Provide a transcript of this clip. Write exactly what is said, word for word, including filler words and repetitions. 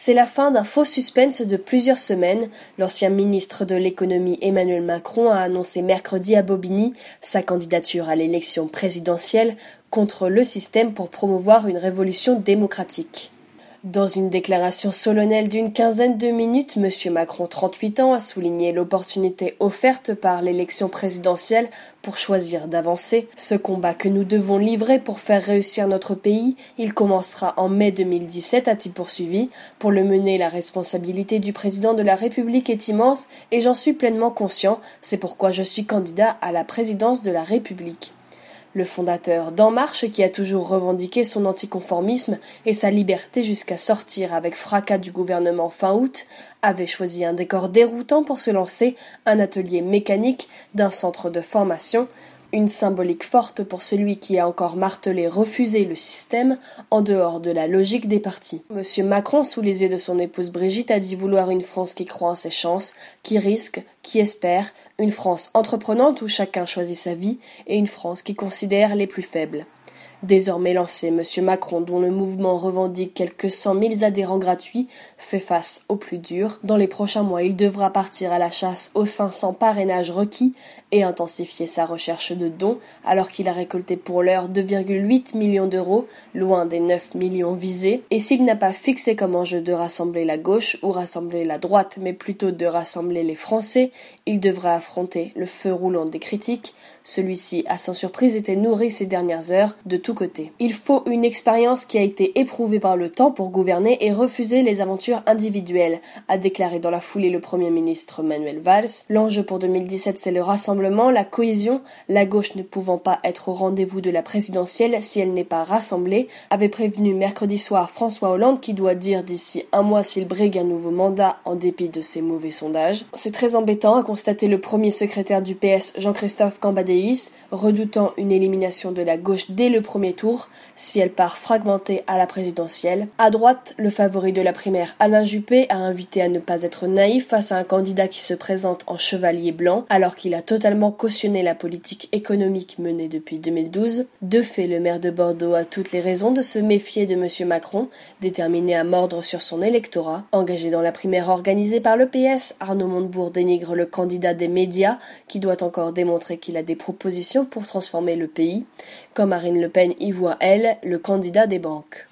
C'est la fin d'un faux suspense de plusieurs semaines. L'ancien ministre de l'économie Emmanuel Macron a annoncé mercredi à Bobigny sa candidature à l'élection présidentielle contre le système pour promouvoir une révolution démocratique. Dans une déclaration solennelle d'une quinzaine de minutes, M. Macron, trente-huit ans, a souligné l'opportunité offerte par l'élection présidentielle pour choisir d'avancer. Ce combat que nous devons livrer pour faire réussir notre pays, il commencera en mai deux mille dix-sept, a-t-il poursuivi. Pour le mener, la responsabilité du président de la République est immense et j'en suis pleinement conscient. C'est pourquoi je suis candidat à la présidence de la République. Le fondateur d'En Marche, qui a toujours revendiqué son anticonformisme et sa liberté jusqu'à sortir avec fracas du gouvernement fin août, avait choisi un décor déroutant pour se lancer, un atelier mécanique d'un centre de formation, une symbolique forte pour celui qui a encore martelé refuser le système en dehors de la logique des partis. Monsieur Macron, sous les yeux de son épouse Brigitte, a dit vouloir une France qui croit en ses chances, qui risque, qui espère, une France entreprenante où chacun choisit sa vie et une France qui considère les plus faibles. Désormais lancé, M. Macron, dont le mouvement revendique quelques cent mille adhérents gratuits, fait face au plus dur. Dans les prochains mois, il devra partir à la chasse aux cinq cents parrainages requis et intensifier sa recherche de dons, alors qu'il a récolté pour l'heure deux virgule huit millions d'euros, loin des neuf millions visés. Et s'il n'a pas fixé comme enjeu de rassembler la gauche ou rassembler la droite, mais plutôt de rassembler les Français, il devra affronter le feu roulant des critiques. Celui-ci a sans surprise été nourri ces dernières heures de tout côté. Il faut une expérience qui a été éprouvée par le temps pour gouverner et refuser les aventures individuelles, a déclaré dans la foulée le Premier ministre Manuel Valls. L'enjeu pour deux mille dix-sept, c'est le rassemblement, la cohésion. La gauche ne pouvant pas être au rendez-vous de la présidentielle si elle n'est pas rassemblée, avait prévenu mercredi soir François Hollande, qui doit dire d'ici un mois s'il brigue un nouveau mandat en dépit de ses mauvais sondages. C'est très embêtant, a constaté le premier secrétaire du P S Jean-Christophe Cambadélis, redoutant une élimination de la gauche dès le premier Premier tour, si elle part fragmentée à la présidentielle. À droite, le favori de la primaire Alain Juppé a invité à ne pas être naïf face à un candidat qui se présente en chevalier blanc, alors qu'il a totalement cautionné la politique économique menée depuis deux mille douze. De fait, le maire de Bordeaux a toutes les raisons de se méfier de M. Macron, déterminé à mordre sur son électorat. Engagé dans la primaire organisée par le P S, Arnaud Montebourg dénigre le candidat des médias, qui doit encore démontrer qu'il a des propositions pour transformer le pays, comme Marine Le Pen y voit, elle, le candidat des banques.